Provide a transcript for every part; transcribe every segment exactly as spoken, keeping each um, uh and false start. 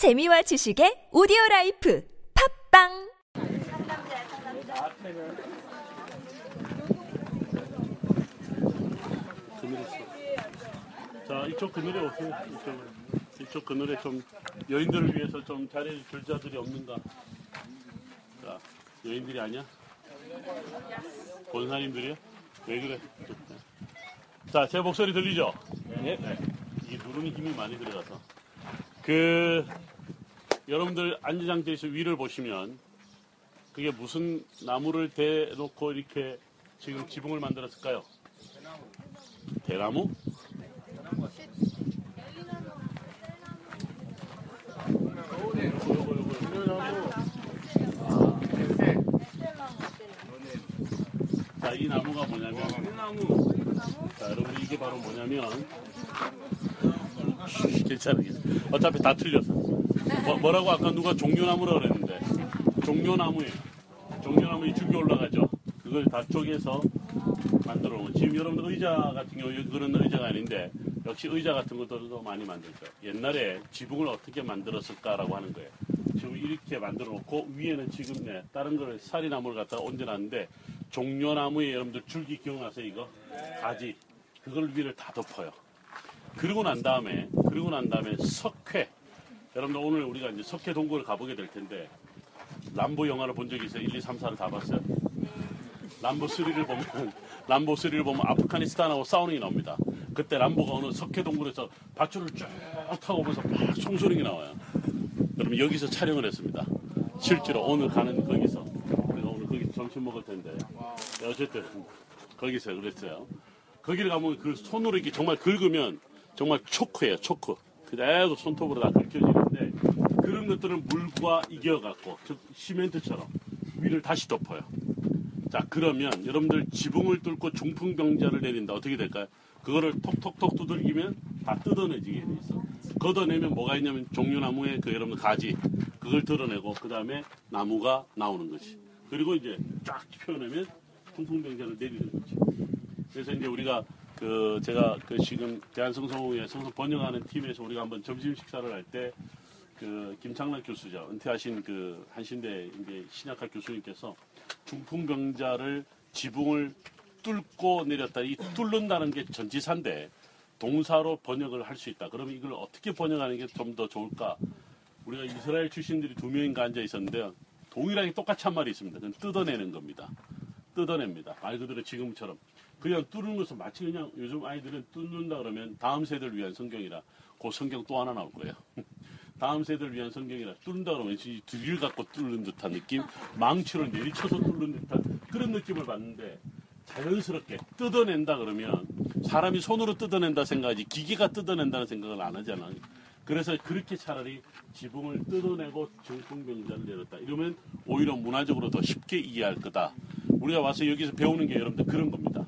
재미와 지식의 오디오라이프 팝빵. 자, 이쪽 그늘에 오세요. 이쪽, 이쪽 그늘에 좀 여인들을 위해서 좀 자리를 줄 자들이 없는가. 자, 여인들이 아니야? 권사님들이요? 왜 그래? 자, 제 목소리 들리죠? 네. 네. 이 누름이 힘이 많이 들어가서. 그 여러분들 안지장제에서 위를 보시면 그게 무슨 나무를 대놓고 이렇게 지금 지붕을 만들었을까요? 대나무? 자, 이 나무가 뭐냐면, 자, 여러분 이게 바로 뭐냐면, 괜찮아요. 어차피 다 틀렸어. 뭐, 뭐라고 아까 누가 종려나무라고 그랬는데, 종려나무예요. 종려나무에 줄기 올라가죠. 그걸 다 쪼개서 만들어 놓은. 지금 여러분들 의자 같은 경우 그런 의자가 아닌데, 역시 의자 같은 것들도 많이 만들죠. 옛날에 지붕을 어떻게 만들었을까라고 하는 거예요. 지금 이렇게 만들어 놓고 위에는 지금 네, 다른 거를 사리나무를 갖다가 얹어놨는데, 종려나무에 여러분들 줄기 기억나세요? 이거 가지 그걸 위를 다 덮어요. 그리고 난 다음에 그리고 난 다음에 석회. 여러분들 오늘 우리가 이제 석회 동굴을 가보게 될 텐데, 람보 영화를 본 적이 있어요? 일, 이, 삼, 사를 다 봤어요? 람보 쓰리를 보면 람보 쓰리를 보면 아프가니스탄하고 싸우는 게 나옵니다. 그때 람보가 어느 석회 동굴에서 밧줄을 쭉 타고 오면서 막 총소리가 나와요. 여러분 여기서 촬영을 했습니다. 실제로 오늘 가는 거기서. 점심 먹을 텐데. 어쨌든, 거기서 그랬어요. 거기를 가면 그 손으로 이렇게 정말 긁으면 정말 초크예요, 초크. 그대로 손톱으로 다 긁혀지는데, 그런 것들은 물과 이겨갖고, 즉, 시멘트처럼 위를 다시 덮어요. 자, 그러면 여러분들 지붕을 뚫고 중풍병자를 내린다. 어떻게 될까요? 그거를 톡톡톡 두들기면 다 뜯어내지게 돼 있어. 걷어내면 뭐가 있냐면 종려나무의 그 여러분들 가지, 그걸 드러내고, 그 다음에 나무가 나오는 거지. 그리고 이제 쫙 펴내면 중풍병자를 내리는 거죠. 그래서 이제 우리가 그 제가 그 지금 대한성서공회 성서 번역하는 팀에서 우리가 한번 점심 식사를 할 때 그 김창락 교수죠, 은퇴하신 그 한신대 이제 신학학 교수님께서 중풍병자를 지붕을 뚫고 내렸다. 이 뚫는다는 게 전치사인데 동사로 번역을 할 수 있다. 그러면 이걸 어떻게 번역하는 게 좀 더 좋을까? 우리가 이스라엘 출신들이 두 명인가 앉아 있었는데요. 동일하게 똑같이 한 말이 있습니다. 그건 뜯어내는 겁니다. 뜯어냅니다. 말 그대로 지금처럼. 그냥 뚫는 것은 마치 그냥 요즘 아이들은 뚫는다 그러면 다음 세대를 위한 성경이라, 그 성경 또 하나 나올 거예요. 다음 세대를 위한 성경이라, 뚫는다 그러면 두길 갖고 뚫는 듯한 느낌, 망치로 내리쳐서 뚫는 듯한 그런 느낌을 받는데, 자연스럽게 뜯어낸다 그러면 사람이 손으로 뜯어낸다 생각하지 기계가 뜯어낸다는 생각을 안 하잖아요. 그래서 그렇게 차라리 지붕을 뜯어내고 중풍병자를 내렸다. 이러면 오히려 문화적으로 더 쉽게 이해할 거다. 우리가 와서 여기서 배우는 게 여러분들 그런 겁니다.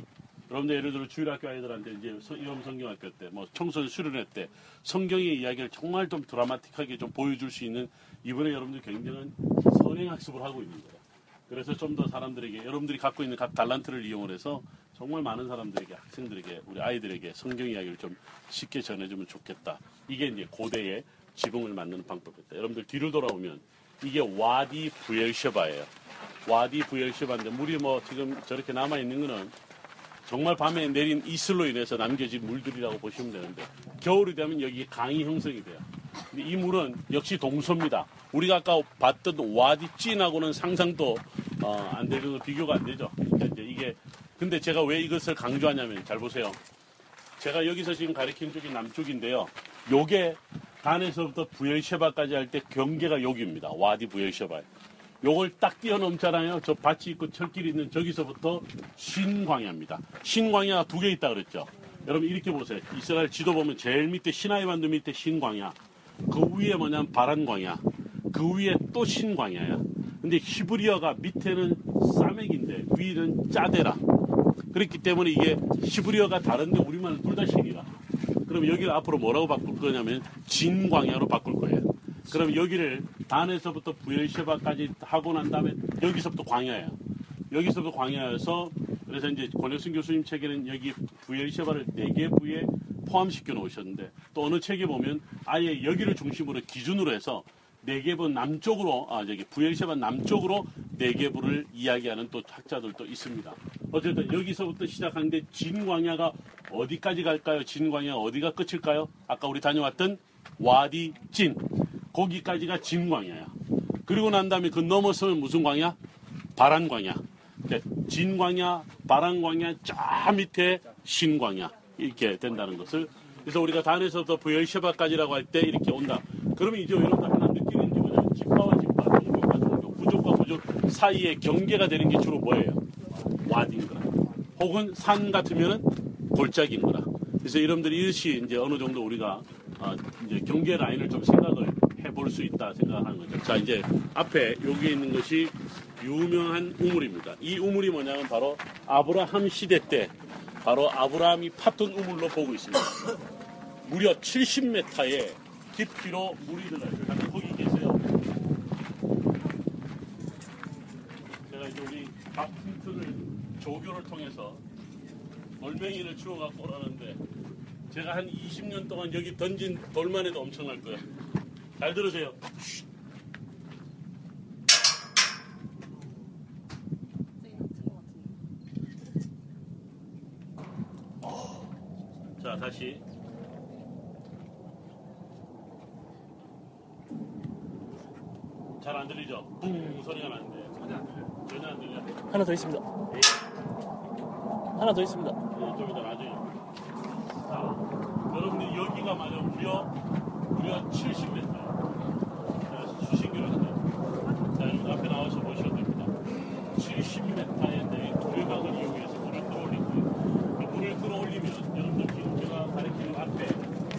여러분들 예를 들어 주일학교 아이들한테 이제 이범성경학교 때, 뭐 청소년 수련회 때 성경의 이야기를 정말 좀 드라마틱하게 좀 보여줄 수 있는, 이번에 여러분들 굉장한 선행학습을 하고 있는 거예요. 그래서 좀 더 사람들에게, 여러분들이 갖고 있는 각 달란트를 이용을 해서 정말 많은 사람들에게, 학생들에게, 우리 아이들에게 성경 이야기를 좀 쉽게 전해주면 좋겠다. 이게 이제 고대의 지붕을 만드는 방법이었다. 여러분들 뒤로 돌아오면 이게 와디 부엘쉐바예요. 와디 부엘쉐바인데 물이 뭐 지금 저렇게 남아있는 거는 정말 밤에 내린 이슬로 인해서 남겨진 물들이라고 보시면 되는데, 겨울이 되면 여기 강이 형성이 돼요. 근데 이 물은 역시 동서입니다. 우리가 아까 봤던 와디 찐하고는 상상도 어, 안 되고 비교가 안 되죠. 그러니까 이제 이게, 근데 제가 왜 이것을 강조하냐면, 잘 보세요. 제가 여기서 지금 가리킨 쪽이 남쪽인데요. 요게 단에서부터 부엘쉐바까지 할 때 경계가 여기입니다. 와디 부엘쉐바에. 요걸 딱 뛰어넘잖아요. 저 밭이 있고 철길이 있는 저기서부터 신광야입니다. 신광야 두 개 있다 그랬죠. 여러분 이렇게 보세요. 이스라엘 지도 보면 제일 밑에 시나이 반도 밑에 신광야. 그 위에 뭐냐면 바란광야. 그 위에 또 신광야야. 근데 히브리어가 밑에는 싸맥인데 위는 짜데라. 그렇기 때문에 이게 히브리어가 다른데 우리말은 둘 다 신이라. 그럼 여기를 앞으로 뭐라고 바꿀 거냐면 진광야로 바꿀 거예요. 그럼 여기를 단에서부터 부엘쉐바까지 하고 난 다음에 여기서부터 광야예요. 여기서부터 광야여서, 그래서 이제 권혁순 교수님 책에는 여기 부엘쉐바를 네 개 부에 포함시켜 놓으셨는데, 또 어느 책에 보면 아예 여기를 중심으로 기준으로 해서 네게부 남쪽으로, 아, 저기 부엘세바 남쪽으로 네게부를 이야기하는 또 학자들도 있습니다. 어쨌든 여기서부터 시작하는데 진광야가 어디까지 갈까요? 진광야가 어디가 끝일까요? 아까 우리 다녀왔던 와디 진, 거기까지가 진광야야. 그리고 난 다음에 그 넘어서면 무슨 광야? 바란광야. 진광야, 바란광야, 쫙 밑에 신광야, 이렇게 된다는 것을. 그래서 우리가 단에서부터 부엘세바까지라고 할 때 이렇게 온다. 그러면 이제 여러분들 하나 느끼는 게 뭐냐면 집파와 집파, 종교와 종교, 부족과 부족 사이에 경계가 되는 게 주로 뭐예요? 와디인 거라. 혹은 산 같으면은 골짜기인 거라. 그래서 여러분들이 이것이 이제 어느 정도 우리가 아, 이제 경계 라인을 좀 생각을 해볼 수 있다 생각하는 거죠. 자, 이제 앞에 여기 있는 것이 유명한 우물입니다. 이 우물이 뭐냐면 바로 아브라함 시대 때 바로 아브라함이 팠던 우물로 보고 있습니다. 무려 칠십 미터의 깊이로 물이 들어가요. 잠깐 거기 계세요. 제가 이제 우리 박틴트를 조교를 통해서 돌멩이를 주워갖고 오라는데 제가 한 이십 년 동안 여기 던진 돌만 해도 엄청날 거예요. 잘 들으세요. 자, 다시. 잘 안 들리죠? 뿡 소리가 나는데. 전혀 안 들려요. 전혀 안 들려요. 하나 더 있습니다. 네. 하나 더 있습니다. 네, 좀 이따 나중에. 자, 여러분들 여기가 만약 무려, 무려 칠십 미터예요. 수신기로 해요. 자, 여러분 앞에 나와서 보셔도 됩니다. 칠십 미터에 대해 돌방을 이용해서 물을 끌어올리고, 그 물을 끌어올리면 여러분들 지금 제가 가리키는 앞에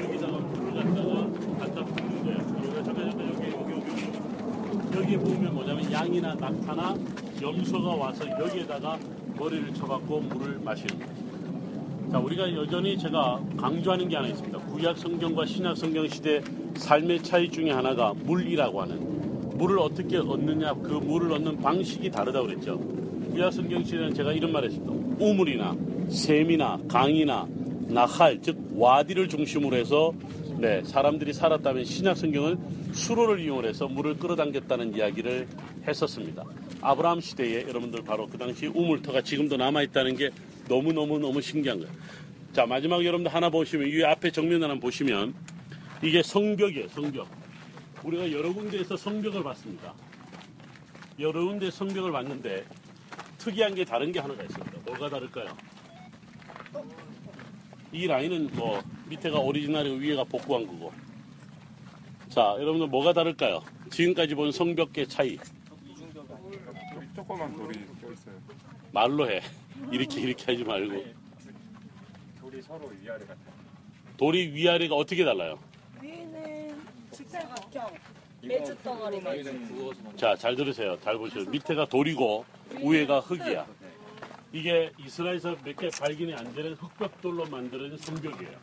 여기다가 물을 갖다가 갖다 붓는 거예요. 여기, 잠깐, 잠깐, 여기, 여기, 여기. 여기에 보면 뭐냐면 양이나 낙타나 염소가 와서 여기에다가 머리를 쳐박고 물을 마시는 거예요. 자, 우리가 여전히 제가 강조하는 게 하나 있습니다. 구약 성경과 신약 성경 시대 삶의 차이 중에 하나가 물이라고 하는, 물을 어떻게 얻느냐, 그 물을 얻는 방식이 다르다고 그랬죠. 구약 성경 시대는 제가 이런 말을 했습니다. 우물이나 샘이나 강이나 나할, 즉 와디를 중심으로 해서 네, 사람들이 살았다면 신약 성경은 수로를 이용해서 물을 끌어당겼다는 이야기를 했었습니다. 아브라함 시대에 여러분들 바로 그 당시 우물터가 지금도 남아있다는 게 너무너무너무 신기한 거예요. 자, 마지막 여러분들 하나 보시면, 이 앞에 정면 하나 보시면, 이게 성벽이에요, 성벽. 우리가 여러 군데에서 성벽을 봤습니다. 여러 군데 성벽을 봤는데, 특이한 게 다른 게 하나가 있습니다. 뭐가 다를까요? 이 라인은 뭐, 밑에가 오리지널이고, 위에가 복구한 거고. 자, 여러분들 뭐가 다를까요? 지금까지 본 성벽의 차이. 조그만 돌이 있어요. 말로 해. 이렇게 이렇게 하지 말고. 돌이 서로 위아래 같아요. 돌이 위아래가 어떻게 달라요? 위는 직사각형, 매주 덩어리. 자, 잘 들으세요. 잘 보세요. 밑에가 돌이고 위에가 흙이야. 이게 이스라엘에서 몇 개 발견이 안 되는 흙벽돌로 만들어진 성벽이에요.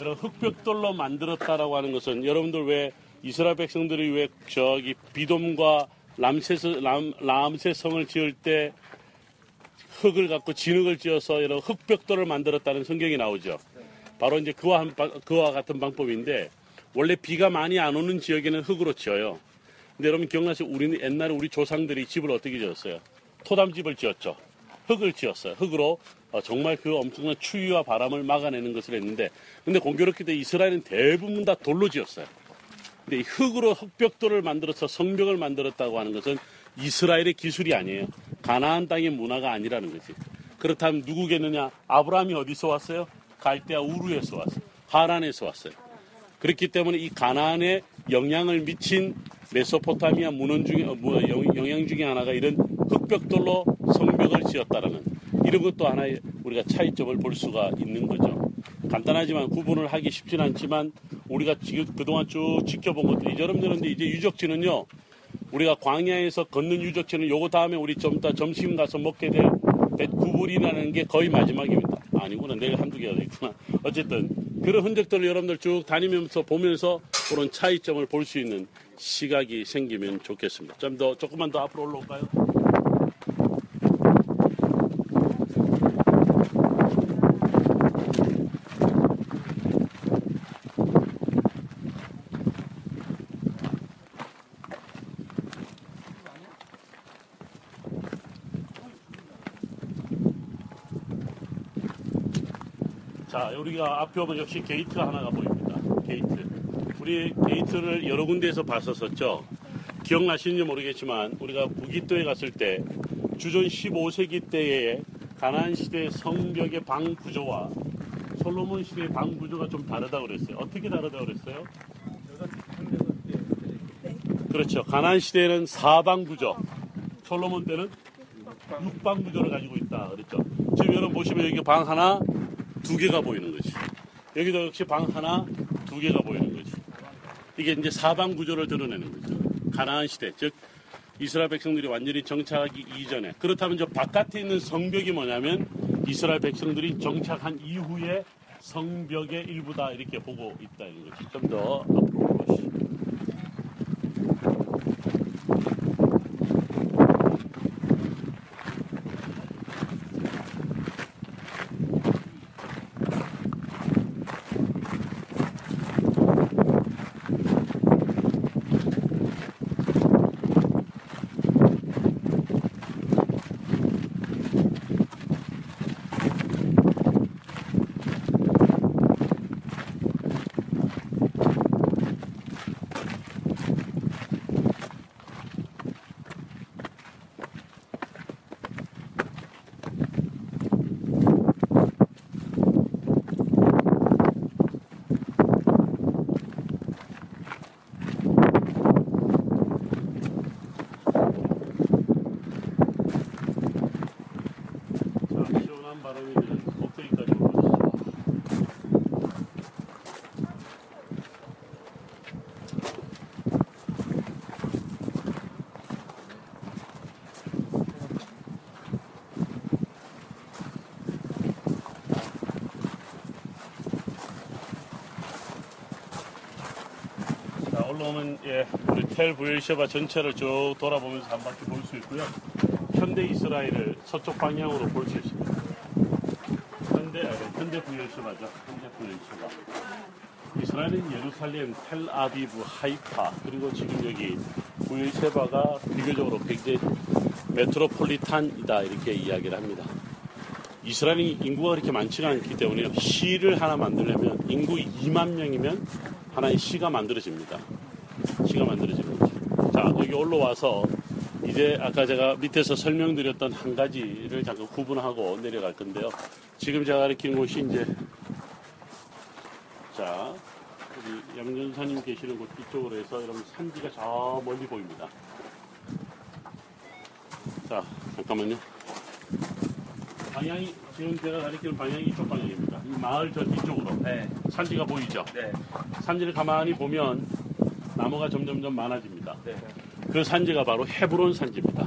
여러분, 흙벽돌로 만들었다라고 하는 것은 여러분들 왜 이스라엘 백성들이 왜 저기 비돔과 람세스 람 람세성을 지을 때 흙을 갖고 진흙을 지어서 이런 흙벽돌을 만들었다는 성경이 나오죠. 바로 이제 그와 한, 그와 같은 방법인데, 원래 비가 많이 안 오는 지역에는 흙으로 지어요. 근데 여러분 기억나세요? 우리는 옛날에 우리 조상들이 집을 어떻게 지었어요? 토담집을 지었죠. 흙을 지었어요. 흙으로 정말 그 엄청난 추위와 바람을 막아내는 것을 했는데, 근데 공교롭게도 이스라엘은 대부분 다 돌로 지었어요. 근데 이 흙으로 흙벽돌을 만들어서 성벽을 만들었다고 하는 것은 이스라엘의 기술이 아니에요. 가나안 땅의 문화가 아니라는 거지. 그렇다면 누구겠느냐? 아브라함이 어디서 왔어요? 갈대아 우르에서 왔어요. 하란에서 왔어요. 그렇기 때문에 이 가나안에 영향을 미친 메소포타미아 문헌 중에 영향 중에 하나가 이런 흙벽돌로 성벽을 지었다라는, 이런 것도 하나의 우리가 차이점을 볼 수가 있는 거죠. 간단하지만 구분을 하기 쉽진 않지만 우리가 지금 그동안 쭉 지켜본 것들이 여러분들인데, 이제 유적지는요, 우리가 광야에서 걷는 유적지는 요거 다음에 우리 좀 다 점심 가서 먹게 될 벳구불이라는 게 거의 마지막입니다. 아니구나, 내일 한두 개가 되겠구나. 어쨌든 그런 흔적들을 여러분들 쭉 다니면서 보면서 그런 차이점을 볼 수 있는 시각이 생기면 좋겠습니다. 좀 더, 조금만 더 앞으로 올라올까요? 자, 우리가 앞에 보면 역시 게이트 하나가 보입니다. 게이트. 우리 게이트를 여러 군데에서 봤었었죠. 기억나시는지 모르겠지만 우리가 북이또에 갔을 때 주전 십오 세기 때의 가나안 시대 성벽의 방 구조와 솔로몬 시대의 방 구조가 좀 다르다고 그랬어요. 어떻게 다르다고 그랬어요? 그렇죠. 가나안 시대에는 사 방 구조, 솔로몬 때는 육 방 구조를 가지고 있다 그랬죠. 지금 여러분 보시면 여기 방 하나, 두 개가 보이는 거지. 여기도 역시 방 하나, 두 개가 보이는 거지. 이게 이제 사 방 구조를 드러내는 거죠. 가나안 시대, 즉 이스라엘 백성들이 완전히 정착하기 이전에. 그렇다면 저 바깥에 있는 성벽이 뭐냐면 이스라엘 백성들이 정착한 이후에 성벽의 일부다, 이렇게 보고 있다 이런 거지. 좀 더 앞으로 보시죠. 그러면 예, 우리 텔 부엘셰바 전체를 쭉 돌아보면서 한 바퀴 볼 수 있고요. 현대 이스라엘을 서쪽 방향으로 볼 수 있습니다. 현대, 아니, 현대 부엘셰바죠. 현대 부엘셰바. 이스라엘은 예루살렘, 텔아비브, 하이파, 그리고 지금 여기 부엘셰바가 비교적으로 굉장히 메트로폴리탄이다 이렇게 이야기를 합니다. 이스라엘이 인구가 그렇게 많지가 않기 때문에 시를 하나 만들려면 인구 이만 명이면 하나의 시가 만들어집니다. 시가 만들어지는 거죠. 자, 여기 올라와서 이제 아까 제가 밑에서 설명드렸던 한 가지를 잠깐 구분하고 내려갈 건데요. 지금 제가 가리키는 곳이 이제, 자, 우리 양전사님 계시는 곳 이쪽으로 해서 여러분 산지가 저 멀리 보입니다. 자, 잠깐만요. 방향이, 지금 제가 가리키는 방향이 이쪽 방향입니다. 이 마을 저 뒤쪽으로. 네. 산지가 보이죠? 네. 산지를 가만히 보면 나무가 점점점 많아집니다. 네. 그 산지가 바로 헤브론 산지입니다.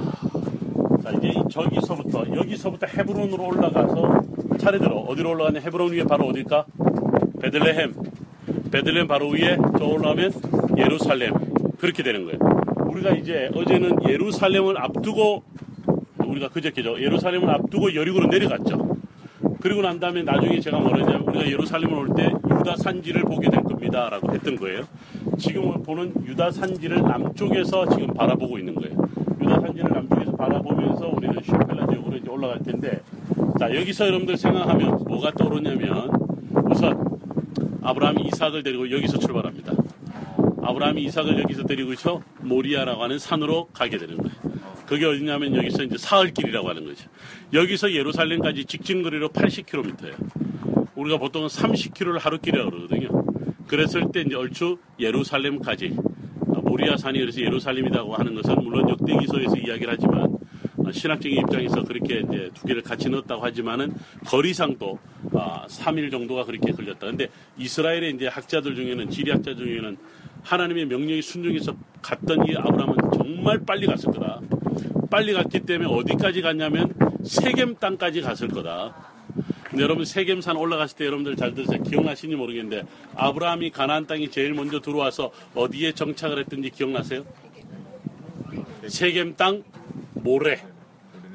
자, 이제 저기서부터, 여기서부터 헤브론으로 올라가서 차례대로 어디로 올라가냐? 헤브론 위에 바로 어딜까? 베들레헴. 베들레헴 바로 위에 저 올라가면 예루살렘. 그렇게 되는 거예요. 우리가 이제 어제는 예루살렘을 앞두고, 우리가 그저께죠. 예루살렘을 앞두고 여리고로 내려갔죠. 그리고 난 다음에 나중에 제가 뭐랬냐면 우리가 예루살렘을 올 때 유다 산지를 보게 될 겁니다 라고 했던 거예요. 지금 보는 유다 산지를 남쪽에서 지금 바라보고 있는 거예요. 유다 산지를 남쪽에서 바라보면서 우리는 슈펠라 지역으로 이제 올라갈 텐데, 자, 여기서 여러분들 생각하면 뭐가 떠오르냐면 우선 아브라함이 이삭을 데리고 여기서 출발합니다. 아브라함이 이삭을 여기서 데리고 있어 모리아라고 하는 산으로 가게 되는 거예요. 그게 어디냐면 여기서 이제 사흘길이라고 하는 거죠. 여기서 예루살렘까지 직진거리로 팔십 킬로미터예요. 우리가 보통은 삼십 킬로미터를 하루길이라고 그러거든요. 그랬을 때 이제 얼추 예루살렘까지, 모리아산이 그래서 예루살렘이라고 하는 것은 물론 역대기서에서 이야기를 하지만 신학적인 입장에서 그렇게 이제 두 개를 같이 넣었다고 하지만은 거리상도 삼 일 정도가 그렇게 걸렸다. 근데 이스라엘의 이제 학자들 중에는, 지리학자 중에는 하나님의 명령이 순종해서 갔던 이 아브라함은 정말 빨리 갔을 거다. 빨리 갔기 때문에 어디까지 갔냐면 세겜 땅까지 갔을 거다. 근데 여러분 세겜산 올라갔을 때 여러분들 잘 들으세요. 기억나시는지 모르겠는데 아브라함이 가나안 땅이 제일 먼저 들어와서 어디에 정착을 했던지 기억나세요? 세겜 땅 모래.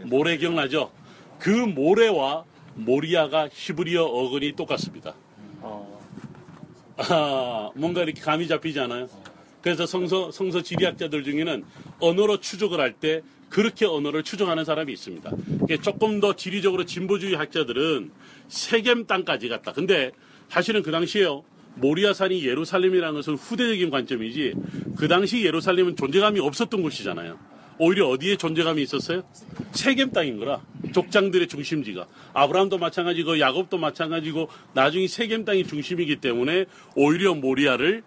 모래 기억나죠? 그 모래와 모리아가 히브리어 어근이 똑같습니다. 아, 뭔가 이렇게 감이 잡히지 않아요? 그래서 성서, 성서 지리학자들 중에는 언어로 추적을 할 때 그렇게 언어를 추정하는 사람이 있습니다. 조금 더 지리적으로 진보주의 학자들은 세겜 땅까지 갔다. 근데 사실은 그 당시에요. 모리아산이 예루살렘이라는 것은 후대적인 관점이지 그 당시 예루살렘은 존재감이 없었던 곳이잖아요. 오히려 어디에 존재감이 있었어요? 세겜 땅인 거라. 족장들의 중심지가. 아브라함도 마찬가지고 야곱도 마찬가지고 나중에 세겜 땅이 중심이기 때문에 오히려 모리아를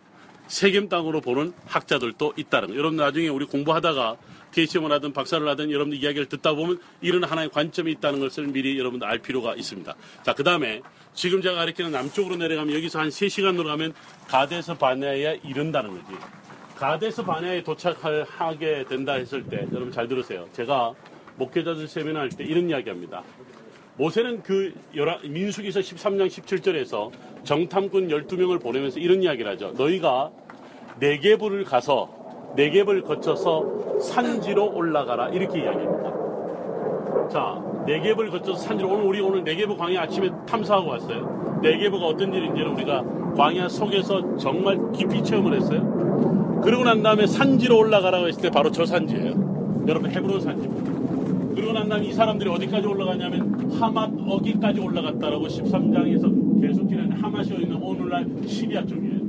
세겜 땅으로 보는 학자들도 있다는. 여러분 나중에 우리 공부하다가 피에이치엠을 하든 박사를 하든 여러분들 이야기를 듣다 보면 이런 하나의 관점이 있다는 것을 미리 여러분들 알 필요가 있습니다. 자, 그 다음에 지금 제가 가리키는 남쪽으로 내려가면 여기서 한 세 시간으로 가면 가데스 바네아에 이른다는 거지. 가데스 바네아에 도착을 하게 된다 했을 때 여러분 잘 들으세요. 제가 목회자들 세미나 할 때 이런 이야기합니다. 모세는 그 민수기서 십삼 장 십칠 절에서 정탐꾼 열두 명을 보내면서 이런 이야기를 하죠. 너희가 네게부를 가서 네게부를 거쳐서 산지로 올라가라 이렇게 이야기합니다. 자, 네게부를 거쳐서 산지로 오늘 우리 오늘 네게부 광야 아침에 탐사하고 왔어요. 네게부가 어떤 일인지는 우리가 광야 속에서 정말 깊이 체험을 했어요. 그러고 난 다음에 산지로 올라가라고 했을 때 바로 저 산지예요. 여러분 헤브론 산지입니다. 그러고 난 다음에 이 사람들이 어디까지 올라가냐면 하맛 어기까지 올라갔다라고 십삼 장에서 계속 지나는 하맛이 있는 오늘날 시리아 쪽이에요.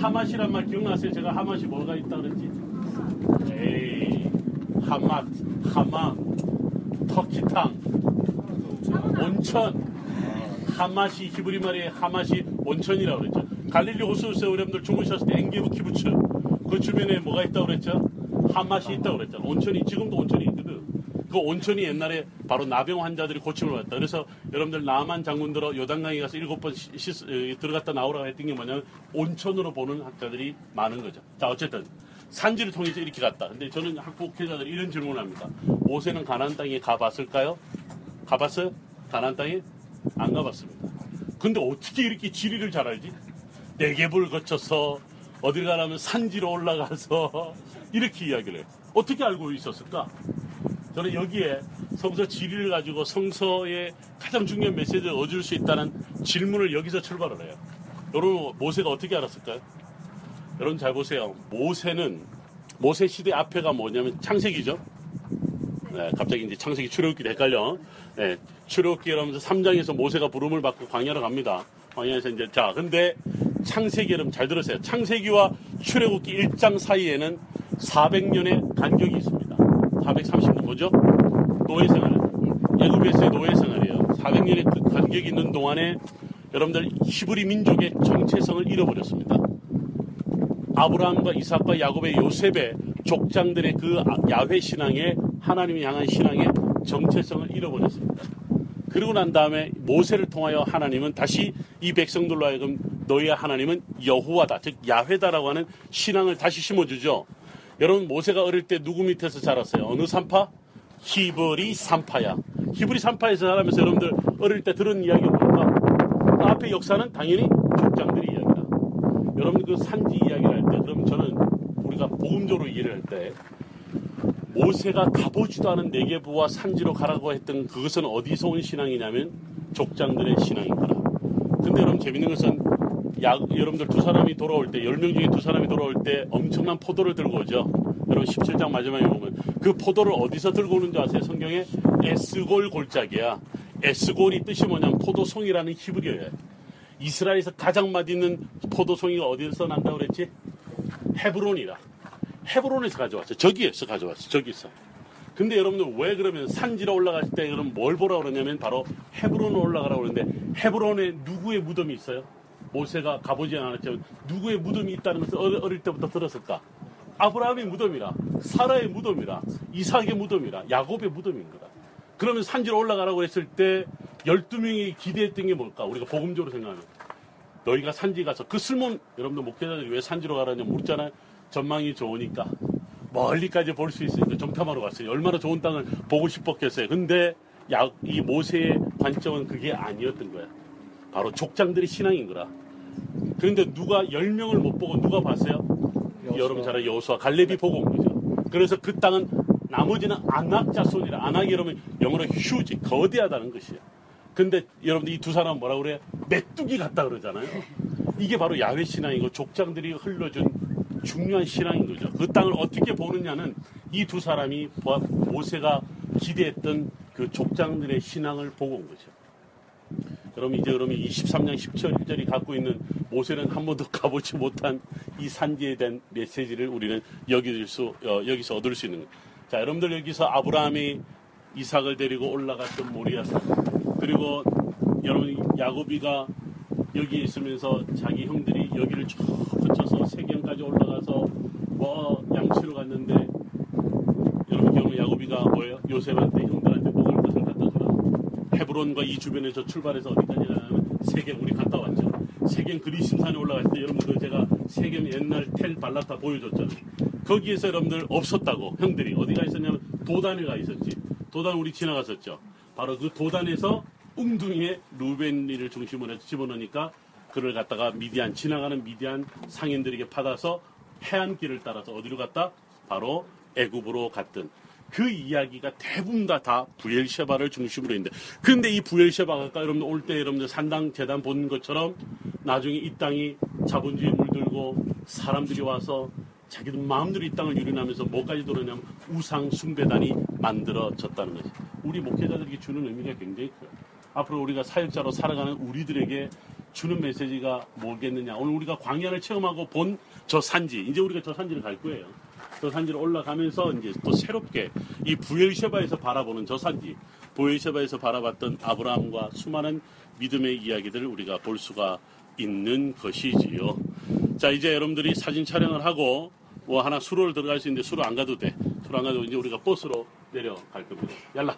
하맛이란 말 기억나세요? 제가 하맛이 뭐가 있다 그랬지? 에이, 하맛, 하마, 터키탕, 온천. 하맛이 히브리 말에 하맛이 온천이라고 그랬죠. 갈릴리 호수에서 여러분들 주무셨을 때 엥게부 키부츠 그 주변에 뭐가 있다고 그랬죠? 하맛이 있다고 그랬잖아. 온천이 지금도 온천이 있거든. 그 온천이 옛날에 바로 나병 환자들이 고침을 받았다. 그래서 여러분들 나만 장군들어 요단강에 가서 일곱 번 시, 시, 들어갔다 나오라고 했던 게 뭐냐면 온천으로 보는 학자들이 많은 거죠. 자, 어쨌든 산지를 통해서 이렇게 갔다. 근데 저는 학폭회자들이 이런 질문을 합니다. 모세는 가나안 땅에 가봤을까요? 가봤어요? 가나안 땅에? 안 가봤습니다. 근데 어떻게 이렇게 지리를 잘 알지? 네게부를 거쳐서 어딜 가라면 산지로 올라가서 이렇게 이야기를 해요. 어떻게 알고 있었을까? 저는 여기에 성서 지리를 가지고 성서의 가장 중요한 메시지를 얻을 수 있다는 질문을 여기서 출발을 해요. 여러분 모세가 어떻게 알았을까요? 여러분 잘 보세요. 모세는 모세 시대 앞에가 뭐냐면 창세기죠. 네, 갑자기 이제 창세기 출애굽기 헷갈려. 네, 출애굽기 여러분 삼 장에서 모세가 부름을 받고 광야로 갑니다. 광야에서 이제 자 근데 창세기 여러분 잘 들으세요. 창세기와 출애굽기 일 장 사이에는 사백 년의 간격이 있습니다. 사백삼십 년 뭐죠? 노예생활. 애굽에서의 노예생활이에요. 사백 년의 간격이 있는 동안에 여러분들 히브리 민족의 정체성을 잃어버렸습니다. 아브라함과 이삭과 야곱의 요셉의 족장들의 그 야훼 신앙에 하나님이 향한 신앙의 정체성을 잃어버렸습니다. 그러고 난 다음에 모세를 통하여 하나님은 다시 이 백성들로 하여금 너희의 하나님은 여호와다, 즉 야훼다라고 하는 신앙을 다시 심어주죠. 여러분 모세가 어릴 때 누구 밑에서 자랐어요? 어느 산파? 히브리 산파야. 히브리 산파에서 자라면서 여러분들 어릴 때 들은 이야기가 뭘까? 그 앞에 역사는 당연히 족장들의 이야기다. 여러분 그 산지 이야기를 할 때 그럼 저는 우리가 복음적으로 이해를 할 때 모세가 가보지도 않은 네게부와 산지로 가라고 했던 그것은 어디서 온 신앙이냐면 족장들의 신앙인 거라. 근데 여러분 재밌는 것은 야, 여러분들 두 사람이 돌아올 때, 열 명 중에 두 사람이 돌아올 때 엄청난 포도를 들고 오죠. 여러분 십칠 장 마지막에 보면 그 포도를 어디서 들고 오는지 아세요? 성경에 에스골 골짜기야. 에스골이 뜻이 뭐냐면 포도송이라는 히브리어예요. 이스라엘에서 가장 맛있는 포도송이가 어디서 난다고 그랬지? 헤브론이라. 헤브론에서 가져왔어. 저기에서 가져왔어. 저기서. 근데 여러분들 왜 그러면 산지로 올라가실 때 그럼 뭘 보라고 그러냐면 바로 헤브론으로 올라가라고 그러는데 헤브론에 누구의 무덤이 있어요? 모세가 가보지 않았지만 누구의 무덤이 있다는 것을 어릴 때부터 들었을까? 아브라함의 무덤이라, 사라의 무덤이라, 이삭의 무덤이라, 야곱의 무덤인 거다. 그러면 산지로 올라가라고 했을 때 열두 명이 기대했던 게 뭘까? 우리가 복음적으로 생각하면 너희가 산지 가서 그 쓸모 여러분들 목회자들이 왜 산지로 가라냐 묻잖아요. 전망이 좋으니까 멀리까지 볼 수 있으니까 정탐하러 갔어요. 얼마나 좋은 땅을 보고 싶었겠어요. 근데 야, 이 모세의 관점은 그게 아니었던 거야. 바로 족장들의 신앙인 거라. 그런데 누가 열 명을 못 보고 누가 봤어요? 여수와. 여러분 잘 아는 여호수아 갈렙이 보고 온 거죠. 그래서 그 땅은 나머지는 아낙 자손이라. 아낙이 여러분 영어로 휴지 거대하다는 것이에요. 근데 여러분들 이 두 사람은 뭐라고 그래요? 메뚜기 같다 그러잖아요. 이게 바로 야훼 신앙이고 족장들이 흘러준 중요한 신앙인 거죠. 그 땅을 어떻게 보느냐는 이 두 사람이 모세가 기대했던 그 족장들의 신앙을 보고 온 거죠. 그럼 이제 그러면 이십삼 장 십절 일절이 갖고 있는 모세는 한 번도 가보지 못한 이 산지에 대한 메시지를 우리는 여기서, 수, 어, 여기서 얻을 수 있는 거예요. 자, 여러분들 여기서 아브라함이 이삭을 데리고 올라갔던 모리아산, 그리고 여러분 야곱이가 여기에 있으면서 자기 형들이 여기를 쭉 거쳐서 세겜까지 올라가서 뭐 양치로 갔는데, 여러분 경우 야곱이가 뭐예요? 요셉한테 형들한테 먹을 것을 갖다 주라. 헤브론과 이 주변에서 출발해서 어디까지 가냐면 세겜, 우리 갔다 왔죠. 세겜 그리심산에 올라갔을 때 여러분들 제가 세겜 옛날 텔 발라타 보여줬잖아요. 거기에서 여러분들 없었다고, 형들이 어디가 있었냐면 도단에 가 있었지. 도단 우리 지나갔었죠. 바로 그 도단에서 웅둥이에 루벤이를 중심으로 해서 집어넣으니까 그를 갖다가 미디안, 지나가는 미디안 상인들에게 받아서 해안길을 따라서 어디로 갔다? 바로 애굽으로 갔던 그 이야기가 대부분 다, 다 부엘셰바를 중심으로 했는데, 근데 이 부엘셰바가 아까 여러분들 올 때 여러분들 산당 재단 본 것처럼 나중에 이 땅이 자본주의에 물들고 사람들이 와서 자기들 마음대로 이 땅을 유린하면서 뭐까지 돌아냐면 우상 숭배단이 만들어졌다는 거지. 우리 목회자들에게 주는 의미가 굉장히 커요. 앞으로 우리가 사역자로 살아가는 우리들에게 주는 메시지가 뭐겠느냐. 오늘 우리가 광야를 체험하고 본 저 산지, 이제 우리가 저 산지를 갈 거예요. 저 산지를 올라가면서 이제 또 새롭게 이 부엘셰바에서 바라보는 저 산지, 부엘셰바에서 바라봤던 아브라함과 수많은 믿음의 이야기들을 우리가 볼 수가 있는 것이지요. 자, 이제 여러분들이 사진 촬영을 하고 뭐 하나 수로를 들어갈 수 있는데 수로 안 가도 돼. 수로 안 가도 이제 우리가 버스로 내려갈 겁니다. 얄라.